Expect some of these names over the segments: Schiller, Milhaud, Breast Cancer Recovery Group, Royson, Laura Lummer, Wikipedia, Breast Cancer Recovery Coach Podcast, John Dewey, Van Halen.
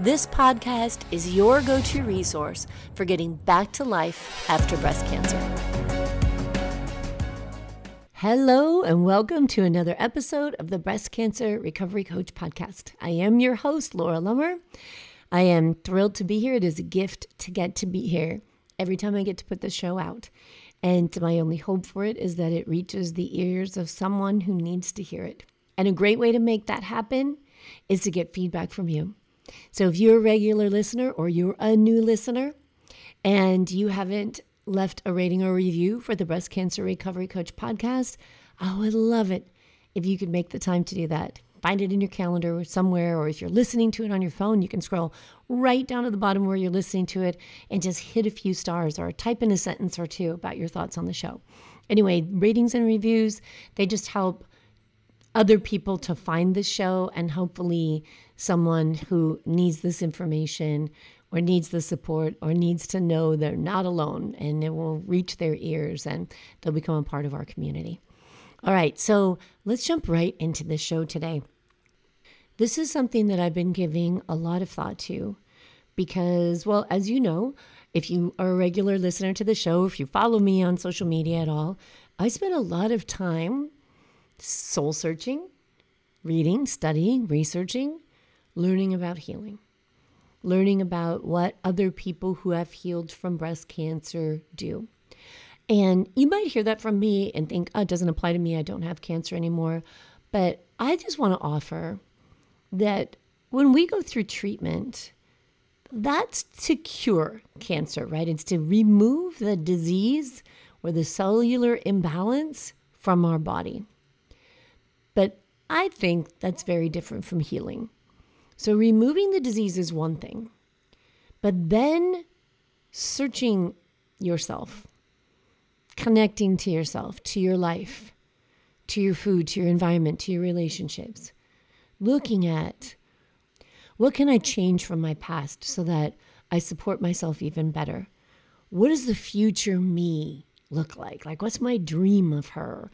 This podcast is your go-to resource for getting back to life after breast cancer. Hello and welcome to another episode of the Breast Cancer Recovery Coach Podcast. I am your host, Laura Lummer. I am thrilled to be here. It is a gift to get to be here every time I get to put the show out. And my only hope for it is that it reaches the ears of someone who needs to hear it. And a great way to make that happen is to get feedback from you. So if you're a regular listener or you're a new listener and you haven't left a rating or review for the Breast Cancer Recovery Coach Podcast, I would love it if you could make the time to do that. Find it in your calendar or somewhere, or if you're listening to it on your phone, you can scroll right down to the bottom where you're listening to it and just hit a few stars or type in a sentence or two about your thoughts on the show. Anyway, ratings and reviews, they just help other people to find the show, and hopefully someone who needs this information or needs the support or needs to know they're not alone, and it will reach their ears and they'll become a part of our community. All right, so let's jump right into the show today. This is something that I've been giving a lot of thought to because, well, as you know, if you are a regular listener to the show, if you follow me on social media at all, I spend a lot of time soul searching, reading, studying, researching, learning about healing, learning about what other people who have healed from breast cancer do. And you might hear that from me and think, oh, it doesn't apply to me. I don't have cancer anymore. But I just want to offer that when we go through treatment, that's to cure cancer, right? It's to remove the disease or the cellular imbalance from our body. But I think that's very different from healing. So removing the disease is one thing, but then searching yourself, connecting to yourself, to your life, to your food, to your environment, to your relationships, looking at what can I change from my past so that I support myself even better? What does the future me look like? Like, what's my dream of her?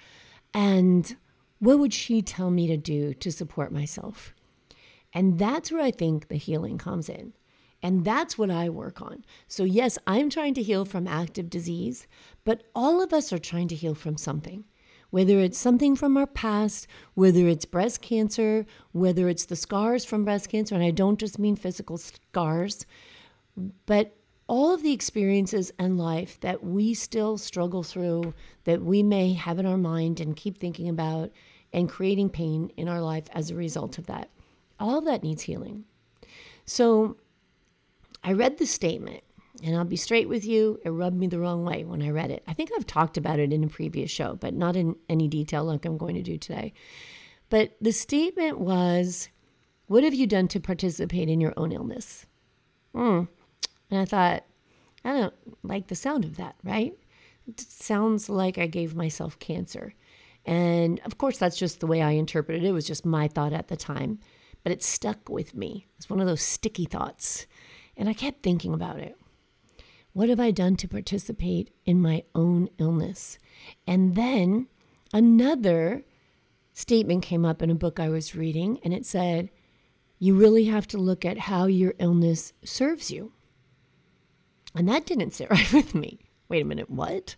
And what would she tell me to do to support myself? And that's where I think the healing comes in. And that's what I work on. So yes, I'm trying to heal from active disease, but all of us are trying to heal from something, whether it's something from our past, whether it's breast cancer, whether it's the scars from breast cancer. And I don't just mean physical scars, but all of the experiences in life that we still struggle through, that we may have in our mind and keep thinking about, and creating pain in our life as a result of that. All of that needs healing. So I read the statement, and I'll be straight with you, it rubbed me the wrong way when I read it. I think I've talked about it in a previous show, but not in any detail like I'm going to do today. But the statement was, what have you done to participate in your own illness? And I thought, I don't like the sound of that, right? It sounds like I gave myself cancer. And of course, that's just the way I interpreted it. It was just my thought at the time, but it stuck with me. It's one of those sticky thoughts. And I kept thinking about it. What have I done to participate in my own illness? And then another statement came up in a book I was reading, and it said, you really have to look at how your illness serves you. And that didn't sit right with me. Wait a minute, what?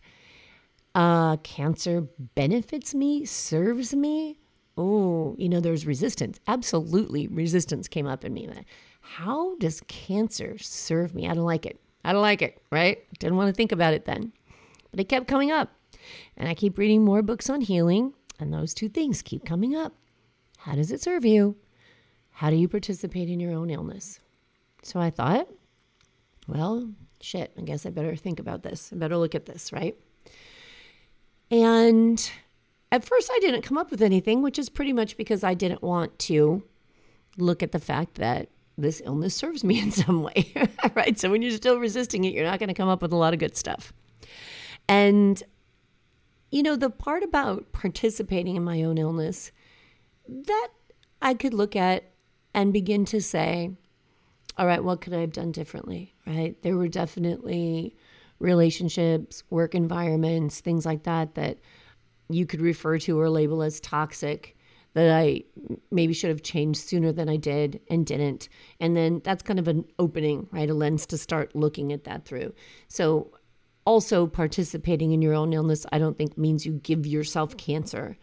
Cancer benefits me, serves me? Oh, you know, there's resistance. Absolutely, resistance came up in me. How does cancer serve me? I don't like it, right? Didn't want to think about it then. But it kept coming up. And I keep reading more books on healing, and those two things keep coming up. How does it serve you? How do you participate in your own illness? So I thought, well, shit, I guess I better think about this. I better look at this, right? And at first I didn't come up with anything, which is pretty much because I didn't want to look at the fact that this illness serves me in some way, right? So when you're still resisting it, you're not going to come up with a lot of good stuff. And, you know, the part about participating in my own illness, that I could look at and begin to say, all right, what could I have done differently, right? There were definitely relationships, work environments, things like that, that you could refer to or label as toxic, that I maybe should have changed sooner than I did and didn't. And then that's kind of an opening, right? A lens to start looking at that through. So also participating in your own illness, I don't think means you give yourself cancer,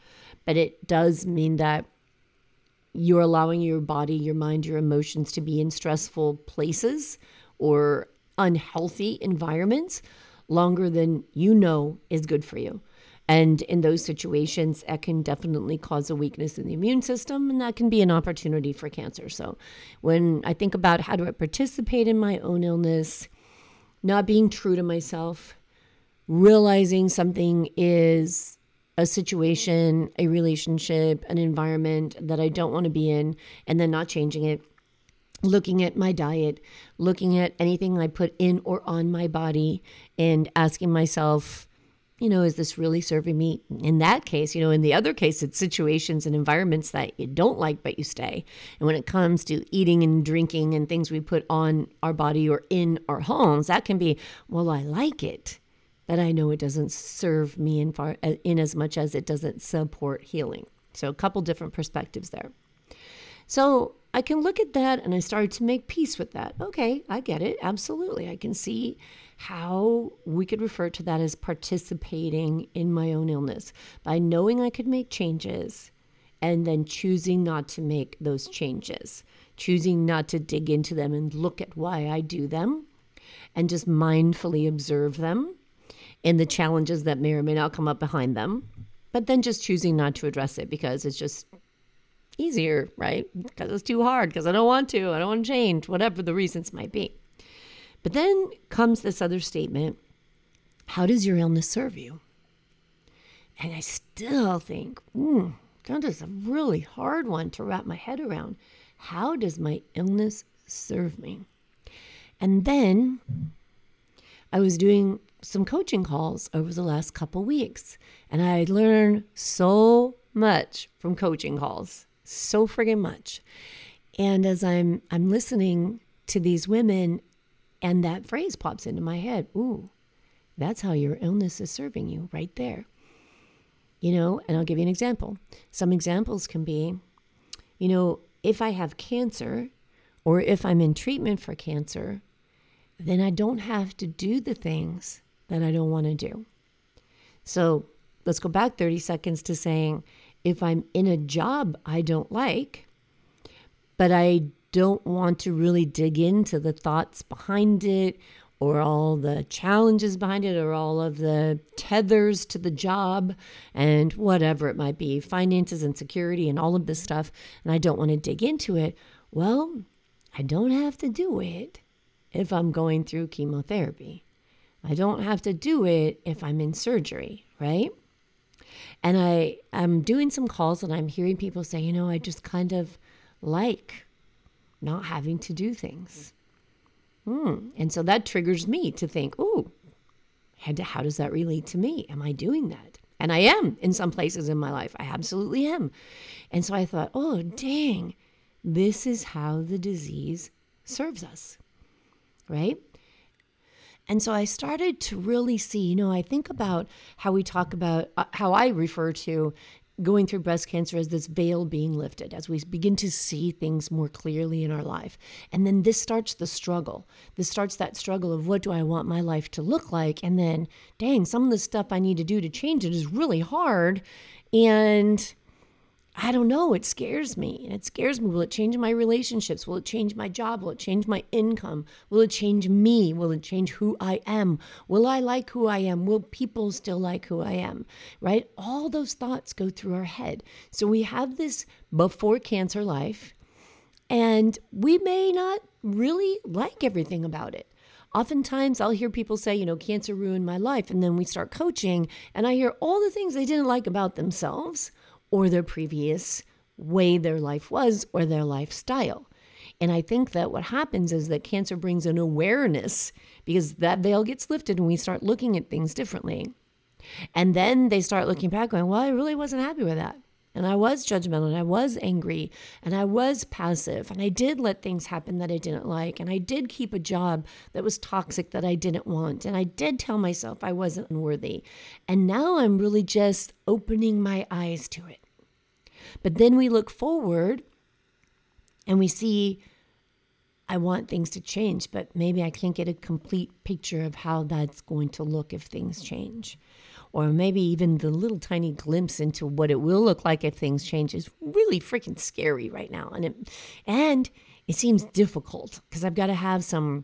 but it does mean that you're allowing your body, your mind, your emotions to be in stressful places or unhealthy environments longer than you know is good for you. And in those situations, that can definitely cause a weakness in the immune system, and that can be an opportunity for cancer. So when I think about how do I participate in my own illness, not being true to myself, realizing something is a situation, a relationship, an environment that I don't want to be in, and then not changing it, looking at my diet, looking at anything I put in or on my body, and asking myself, you know, is this really serving me? In that case, you know, in the other case, it's situations and environments that you don't like, but you stay. And when it comes to eating and drinking and things we put on our body or in our homes, that can be, well, I like it, but I know it doesn't serve me in as much as it doesn't support healing. So a couple different perspectives there. So I can look at that and I started to make peace with that. Okay, I get it. Absolutely. I can see how we could refer to that as participating in my own illness by knowing I could make changes and then choosing not to make those changes, choosing not to dig into them and look at why I do them and just mindfully observe them and the challenges that may or may not come up behind them, but then just choosing not to address it because it's just easier, right? Because it's too hard, because I don't want to change, whatever the reasons might be. But then comes this other statement, how does your illness serve you? And I still think, that is a really hard one to wrap my head around. How does my illness serve me? And then I was doing some coaching calls over the last couple weeks, and I learned so much from coaching calls. So friggin' much. And as I'm listening to these women, and that phrase pops into my head, ooh, that's how your illness is serving you right there. You know, and I'll give you an example. Some examples can be, you know, if I have cancer or if I'm in treatment for cancer, then I don't have to do the things that I don't want to do. So let's go back 30 seconds to saying, if I'm in a job I don't like, but I don't want to really dig into the thoughts behind it or all the challenges behind it or all of the tethers to the job and whatever it might be, finances and security and all of this stuff, and I don't want to dig into it, well, I don't have to do it if I'm going through chemotherapy. I don't have to do it if I'm in surgery, right? And I'm doing some calls and I'm hearing people say, you know, I just kind of like not having to do things. And so that triggers me to think, ooh, how does that relate to me? Am I doing that? And I am in some places in my life. I absolutely am. And so I thought, oh, dang, this is how the disease serves us, right? And so I started to really see, you know, I think about how we talk about, how I refer to going through breast cancer as this veil being lifted, as we begin to see things more clearly in our life. And then this starts the struggle. This starts that struggle of what do I want my life to look like? And then, dang, some of the stuff I need to do to change it is really hard. And I don't know, it scares me. And it scares me. Will it change my relationships? Will it change my job? Will it change my income? Will it change me? Will it change who I am? Will I like who I am? Will people still like who I am? Right? All those thoughts go through our head. So we have this before cancer life, and we may not really like everything about it. Oftentimes I'll hear people say, you know, cancer ruined my life. And then we start coaching and I hear all the things they didn't like about themselves, or their previous way their life was, or their lifestyle. And I think that what happens is that cancer brings an awareness, because that veil gets lifted and we start looking at things differently. And then they start looking back going, well, I really wasn't happy with that. And I was judgmental, and I was angry, and I was passive, and I did let things happen that I didn't like, and I did keep a job that was toxic that I didn't want, and I did tell myself I wasn't unworthy. And now I'm really just opening my eyes to it. But then we look forward and we see, I want things to change, but maybe I can't get a complete picture of how that's going to look if things change. Or maybe even the little tiny glimpse into what it will look like if things change is really freaking scary right now. And it seems difficult because I've got to have some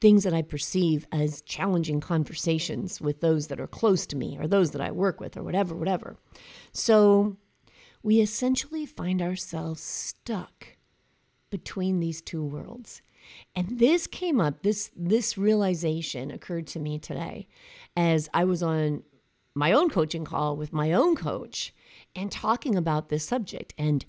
things that I perceive as challenging conversations with those that are close to me or those that I work with or whatever. So we essentially find ourselves stuck between these two worlds. And this came up, this realization occurred to me today as I was on my own coaching call with my own coach and talking about this subject and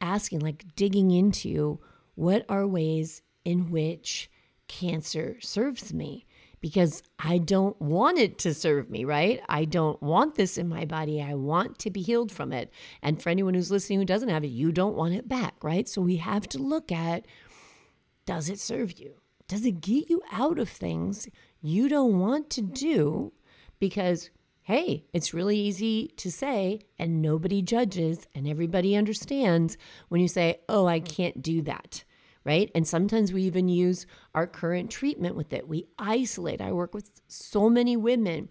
asking, like, digging into what are ways in which cancer serves me, because I don't want it to serve me, right? I don't want this in my body. I want to be healed from it. And for anyone who's listening who doesn't have it, you don't want it back, right? So we have to look at, does it serve you? Does it get you out of things you don't want to do? Because hey, it's really easy to say, and nobody judges, and everybody understands when you say, oh, I can't do that, right? And sometimes we even use our current treatment with it. We isolate. I work with so many women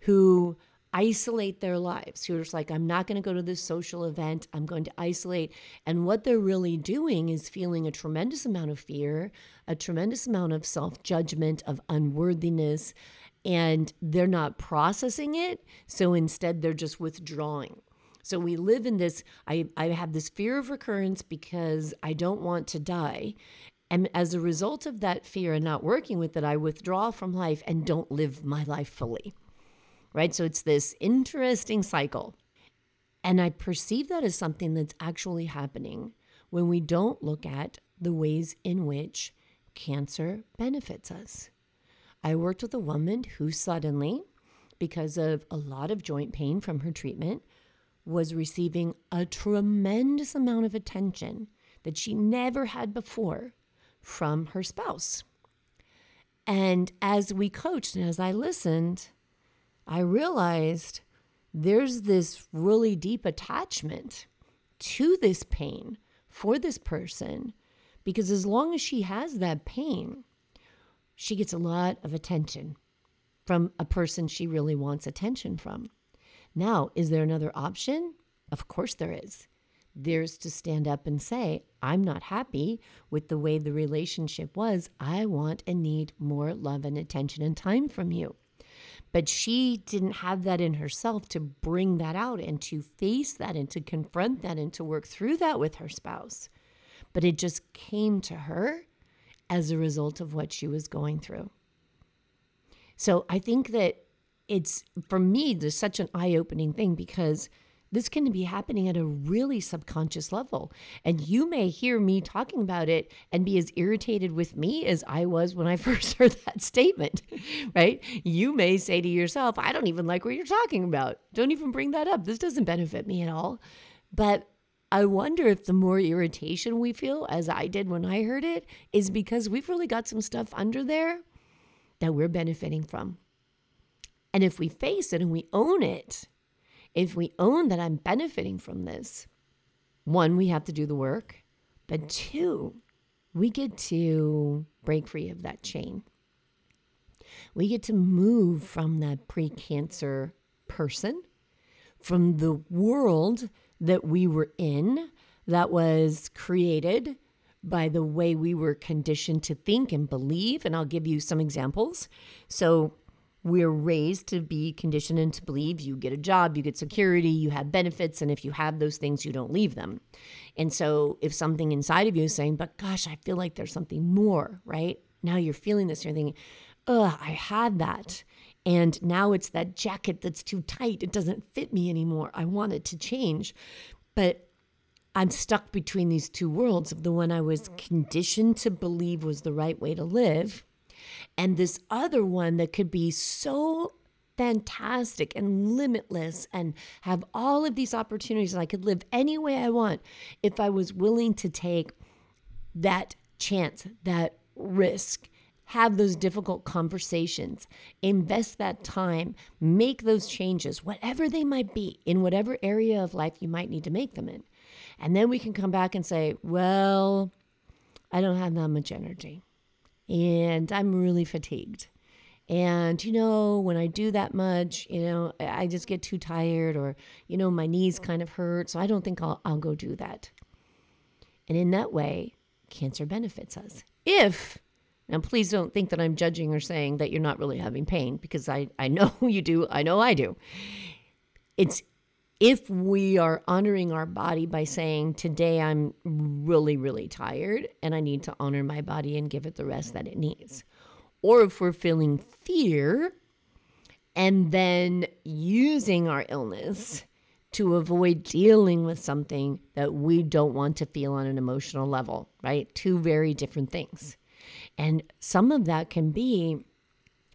who isolate their lives, who are just like, I'm not going to go to this social event. I'm going to isolate. And what they're really doing is feeling a tremendous amount of fear, a tremendous amount of self-judgment, of unworthiness, and they're not processing it, so instead they're just withdrawing. So we live in this, I have this fear of recurrence because I don't want to die. And as a result of that fear and not working with it, I withdraw from life and don't live my life fully, right? So it's this interesting cycle. And I perceive that as something that's actually happening when we don't look at the ways in which cancer benefits us. I worked with a woman who suddenly, because of a lot of joint pain from her treatment, was receiving a tremendous amount of attention that she never had before from her spouse. And as we coached and as I listened, I realized there's this really deep attachment to this pain for this person, because as long as she has that pain, she gets a lot of attention from a person she really wants attention from. Now, is there another option? Of course there is. There's to stand up and say, I'm not happy with the way the relationship was. I want and need more love and attention and time from you. But she didn't have that in herself to bring that out and to face that and to confront that and to work through that with her spouse. But it just came to her as a result of what she was going through. So I think that it's, for me, there's such an eye-opening thing, because this can be happening at a really subconscious level. And you may hear me talking about it and be as irritated with me as I was when I first heard that statement, right? You may say to yourself, I don't even like what you're talking about. Don't even bring that up. This doesn't benefit me at all. But I wonder if the more irritation we feel, as I did when I heard it, is because we've really got some stuff under there that we're benefiting from. And if we face it and we own it, if we own that I'm benefiting from this, one, we have to do the work, but two, we get to break free of that chain. We get to move from that pre-cancer person, from the world that we were in, that was created by the way we were conditioned to think and believe. And I'll give you some examples. So we're raised to be conditioned and to believe you get a job, you get security, you have benefits. And if you have those things, you don't leave them. And so if something inside of you is saying, but gosh, I feel like there's something more, right? Now you're feeling this, you're thinking, oh, I had that. And now it's that jacket that's too tight. It doesn't fit me anymore. I want it to change. But I'm stuck between these two worlds of the one I was conditioned to believe was the right way to live and this other one that could be so fantastic and limitless and have all of these opportunities. I could live any way I want if I was willing to take that chance, that risk, have those difficult conversations, invest that time, make those changes, whatever they might be, in whatever area of life you might need to make them in. And then we can come back and say, well, I don't have that much energy and I'm really fatigued. And, when I do that much, I just get too tired or, my knees kind of hurt. So I don't think I'll go do that. And in that way, cancer benefits us. Now, please don't think that I'm judging or saying that you're not really having pain, because I know you do. I know I do. It's if we are honoring our body by saying, today I'm really, really tired and I need to honor my body and give it the rest that it needs. Or if we're feeling fear and then using our illness to avoid dealing with something that we don't want to feel on an emotional level, right? Two very different things. And some of that can be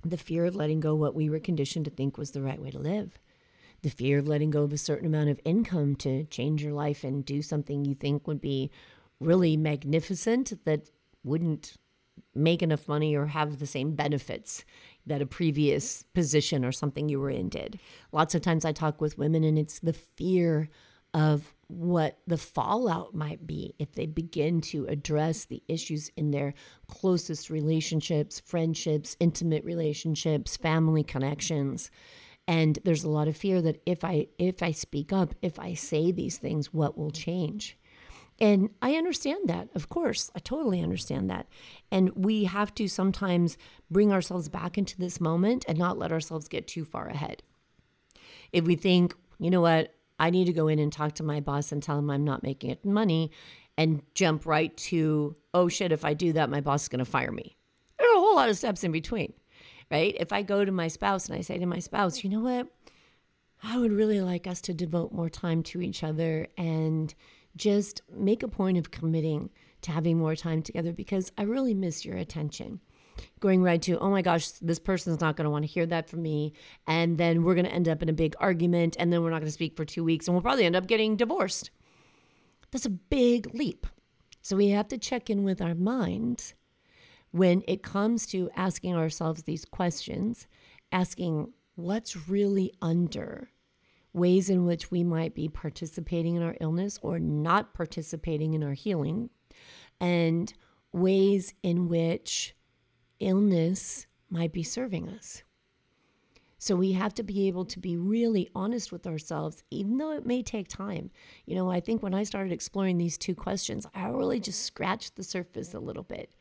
the fear of letting go what we were conditioned to think was the right way to live. The fear of letting go of a certain amount of income to change your life and do something you think would be really magnificent that wouldn't make enough money or have the same benefits that a previous position or something you were in did. Lots of times I talk with women and it's the fear of what the fallout might be if they begin to address the issues in their closest relationships, friendships, intimate relationships, family connections. And there's a lot of fear that if I speak up, if I say these things, what will change? And I understand that, of course. I totally understand that. And we have to sometimes bring ourselves back into this moment and not let ourselves get too far ahead. If we think, I need to go in and talk to my boss and tell him I'm not making it money and jump right to, oh shit, if I do that, my boss is going to fire me. There are a whole lot of steps in between, right? If I go to my spouse and I say to my spouse, I would really like us to devote more time to each other and just make a point of committing to having more time together because I really miss your attention. Going right to, oh my gosh, this person's not going to want to hear that from me. And then we're going to end up in a big argument. And then we're not going to speak for 2 weeks. And we'll probably end up getting divorced. That's a big leap. So we have to check in with our mind when it comes to asking ourselves these questions, asking what's really under ways in which we might be participating in our illness or not participating in our healing, and ways in which illness might be serving us. So we have to be able to be really honest with ourselves, even though it may take time. I think when I started exploring these two questions, I really just scratched the surface a little bit.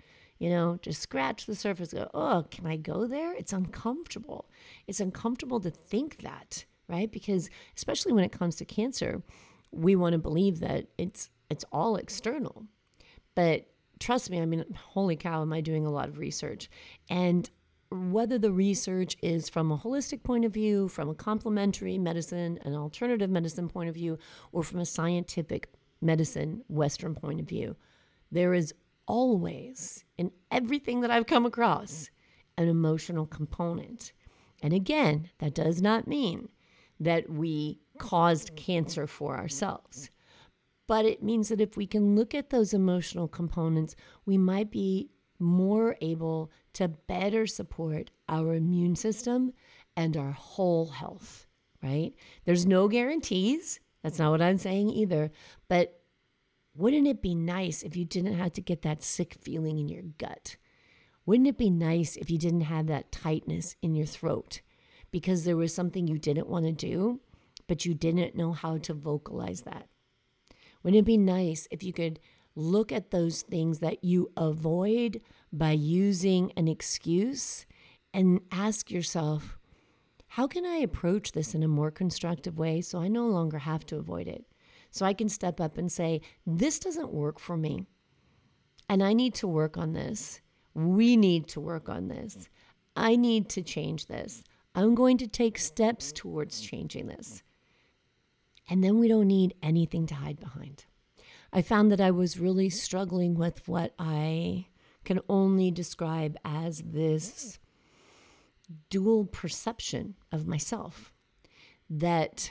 Just scratch the surface, go, oh, can I go there? It's uncomfortable. It's uncomfortable to think that, right? Because especially when it comes to cancer, we want to believe that it's all external. But trust me, holy cow, am I doing a lot of research. And whether the research is from a holistic point of view, from a complementary medicine, an alternative medicine point of view, or from a scientific medicine, Western point of view, there is always, in everything that I've come across, an emotional component. And again, that does not mean that we caused cancer for ourselves. But it means that if we can look at those emotional components, we might be more able to better support our immune system and our whole health, right? There's no guarantees. That's not what I'm saying either. But wouldn't it be nice if you didn't have to get that sick feeling in your gut? Wouldn't it be nice if you didn't have that tightness in your throat because there was something you didn't want to do, but you didn't know how to vocalize that? Wouldn't it be nice if you could look at those things that you avoid by using an excuse and ask yourself, how can I approach this in a more constructive way so I no longer have to avoid it? So I can step up and say, this doesn't work for me, and I need to work on this. We need to work on this. I need to change this. I'm going to take steps towards changing this. And then we don't need anything to hide behind. I found that I was really struggling with what I can only describe as this dual perception of myself. That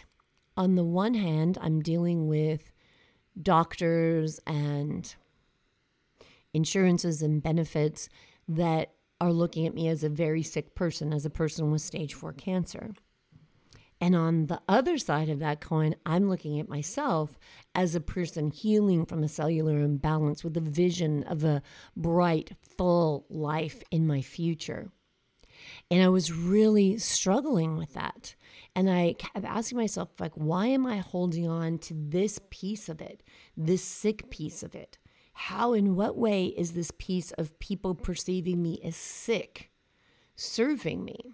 on the one hand, I'm dealing with doctors and insurances and benefits that are looking at me as a very sick person, as a person with stage 4 cancer. And on the other side of that coin, I'm looking at myself as a person healing from a cellular imbalance with a vision of a bright, full life in my future. And I was really struggling with that. And I kept asking myself, like, why am I holding on to this piece of it, this sick piece of it? How, in what way is this piece of people perceiving me as sick serving me?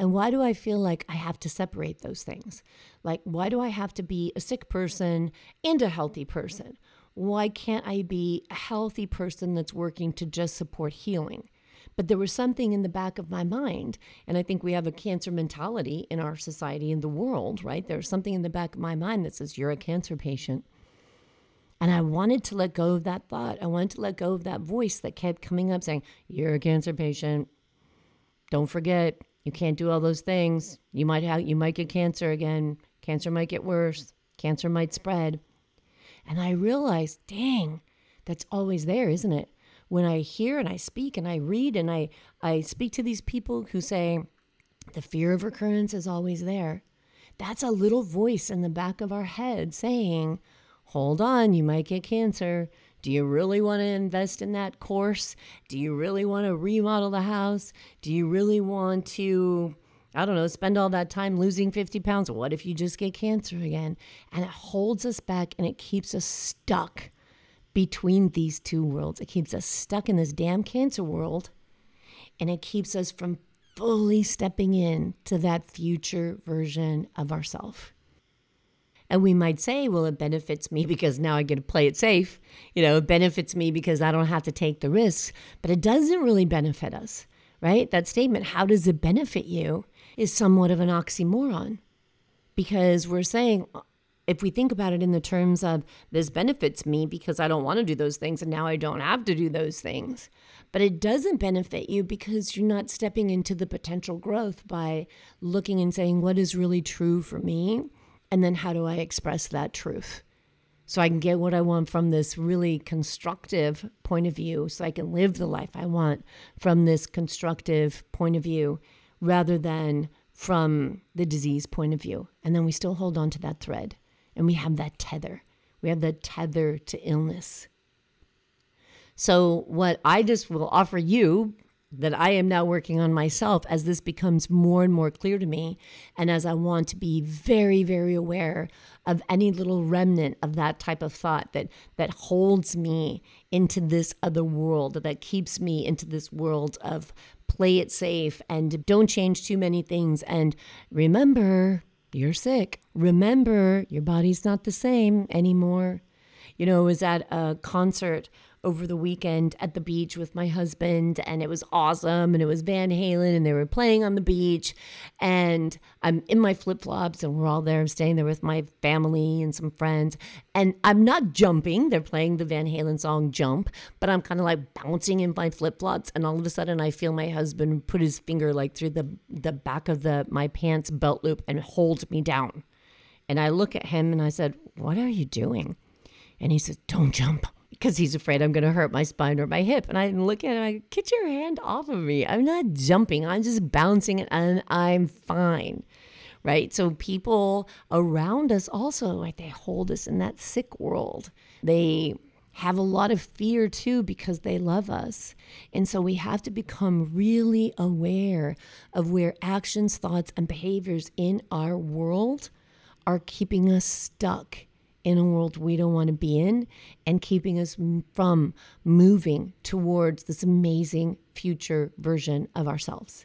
And why do I feel like I have to separate those things? Like, why do I have to be a sick person and a healthy person? Why can't I be a healthy person that's working to just support healing? But there was something in the back of my mind, and I think we have a cancer mentality in our society, in the world, right? There's something in the back of my mind that says, you're a cancer patient. And I wanted to let go of that thought. I wanted to let go of that voice that kept coming up saying, you're a cancer patient. Don't forget, you can't do all those things. You might get cancer again. Cancer might get worse. Cancer might spread. And I realized, dang, that's always there, isn't it? When I hear and I speak and I read and I speak to these people who say the fear of recurrence is always there. That's a little voice in the back of our head saying, hold on, you might get cancer. Do you really want to invest in that course? Do you really want to remodel the house? Do you really want to, I don't know, spend all that time losing 50 pounds? What if you just get cancer again? And it holds us back and it keeps us stuck between these two worlds. It keeps us stuck in this damn cancer world, and it keeps us from fully stepping in to that future version of ourselves. And we might say, well, it benefits me because now I get to play it safe. You know, it benefits me because I don't have to take the risks. But it doesn't really benefit us, right? That statement, how does it benefit you, is somewhat of an oxymoron. Because we're saying, if we think about it in the terms of this benefits me because I don't want to do those things and now I don't have to do those things. But it doesn't benefit you because you're not stepping into the potential growth by looking and saying, what is really true for me? And then how do I express that truth so I can get what I want from this really constructive point of view, so I can live the life I want from this constructive point of view rather than from the disease point of view. And then we still hold on to that thread and we have that tether. We have that tether to illness. So what I just will offer you, that I am now working on myself as this becomes more and more clear to me, and as I want to be very, very aware of any little remnant of that type of thought that holds me into this other world, that keeps me into this world of play it safe and don't change too many things. And remember, you're sick. Remember, your body's not the same anymore. You know, I was at a concert over the weekend at the beach with my husband, and it was awesome, and it was Van Halen, and they were playing on the beach, and I'm in my flip-flops, and we're all there. I'm staying there with my family and some friends, and I'm not jumping. They're playing the Van Halen song Jump, but I'm kind of like bouncing in my flip-flops, and all of a sudden I feel my husband put his finger like through the back of my pants belt loop and hold me down. And I look at him and I said, what are you doing? And he says, don't jump. Because he's afraid I'm going to hurt my spine or my hip. And I look at him, I get your hand off of me. I'm not jumping. I'm just bouncing and I'm fine, right? So people around us also, right, they hold us in that sick world. They have a lot of fear too because they love us. And so we have to become really aware of where actions, thoughts, and behaviors in our world are keeping us stuck in a world we don't want to be in, and keeping us from moving towards this amazing future version of ourselves.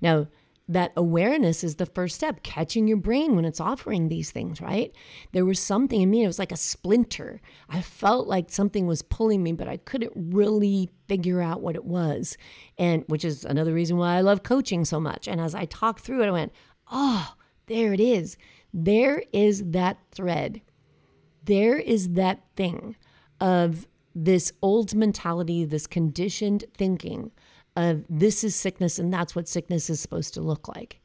Now, that awareness is the first step, catching your brain when it's offering these things, right? There was something in me, it was like a splinter. I felt like something was pulling me, but I couldn't really figure out what it was, and which is another reason why I love coaching so much. And as I talked through it, I went, oh, there it is. There is that thread. There is that thing of this old mentality, this conditioned thinking of this is sickness and that's what sickness is supposed to look like,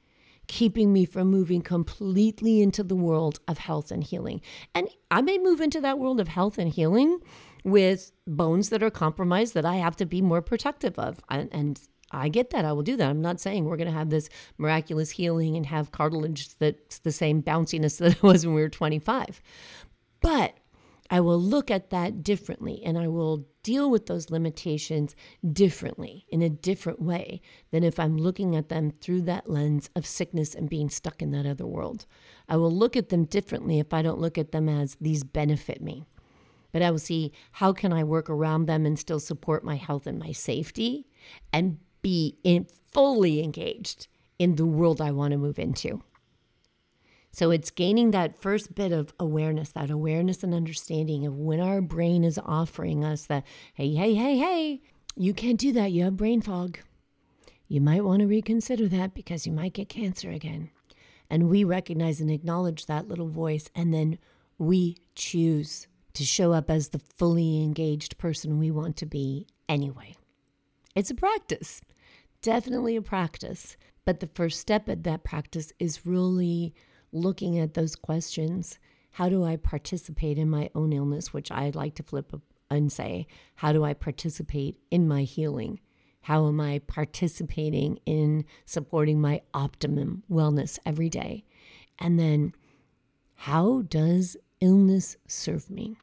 keeping me from moving completely into the world of health and healing. And I may move into that world of health and healing with bones that are compromised that I have to be more protective of. And I get that. I will do that. I'm not saying we're going to have this miraculous healing and have cartilage that's the same bounciness that it was when we were 25. But I will look at that differently, and I will deal with those limitations differently, in a different way than if I'm looking at them through that lens of sickness and being stuck in that other world. I will look at them differently if I don't look at them as these benefit me. But I will see, how can I work around them and still support my health and my safety and be fully engaged in the world I want to move into? So it's gaining that first bit of awareness, that awareness and understanding of when our brain is offering us that, hey, you can't do that. You have brain fog. You might want to reconsider that because you might get cancer again. And we recognize and acknowledge that little voice, and then we choose to show up as the fully engaged person we want to be anyway. It's a practice, definitely a practice. But the first step at that practice is really looking at those questions. How do I participate in my own illness, which I'd like to flip up and say, how do I participate in my healing? How am I participating in supporting my optimum wellness every day? And then, how does illness serve me?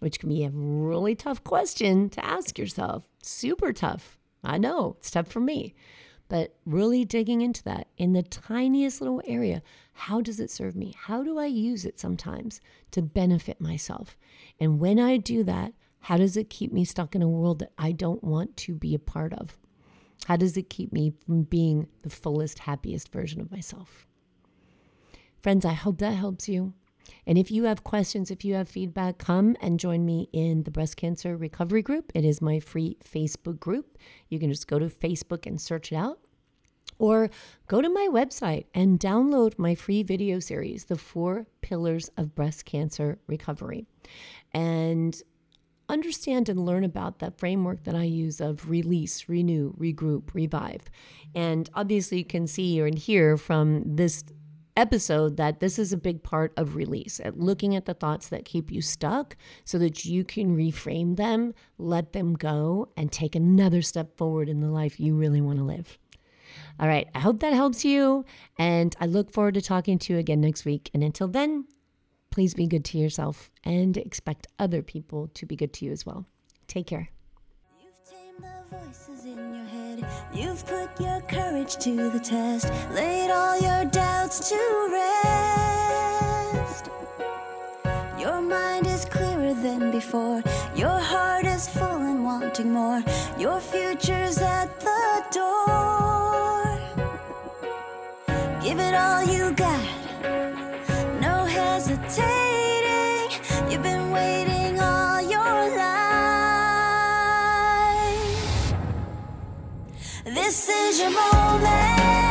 Which can be a really tough question to ask yourself. Super tough. I know, it's tough for me. But really digging into that in the tiniest little area. How does it serve me? How do I use it sometimes to benefit myself? And when I do that, how does it keep me stuck in a world that I don't want to be a part of? How does it keep me from being the fullest, happiest version of myself? Friends, I hope that helps you. And if you have questions, if you have feedback, come and join me in the Breast Cancer Recovery Group. It is my free Facebook group. You can just go to Facebook and search it out. Or go to my website and download my free video series, The 4 Pillars of Breast Cancer Recovery. And understand and learn about that framework that I use of release, renew, regroup, revive. And obviously you can see and hear from this episode that this is a big part of release, at looking at the thoughts that keep you stuck so that you can reframe them, let them go, and take another step forward in the life you really want to live. All right. I hope that helps you. And I look forward to talking to you again next week. And until then, please be good to yourself and expect other people to be good to you as well. Take care. The voices in your head, you've put your courage to the test, laid all your doubts to rest. Your mind is clearer than before, your heart is full and wanting more, your future's at the door. Give it all you got, no hesitating, you've been waiting all your life. This is your moment.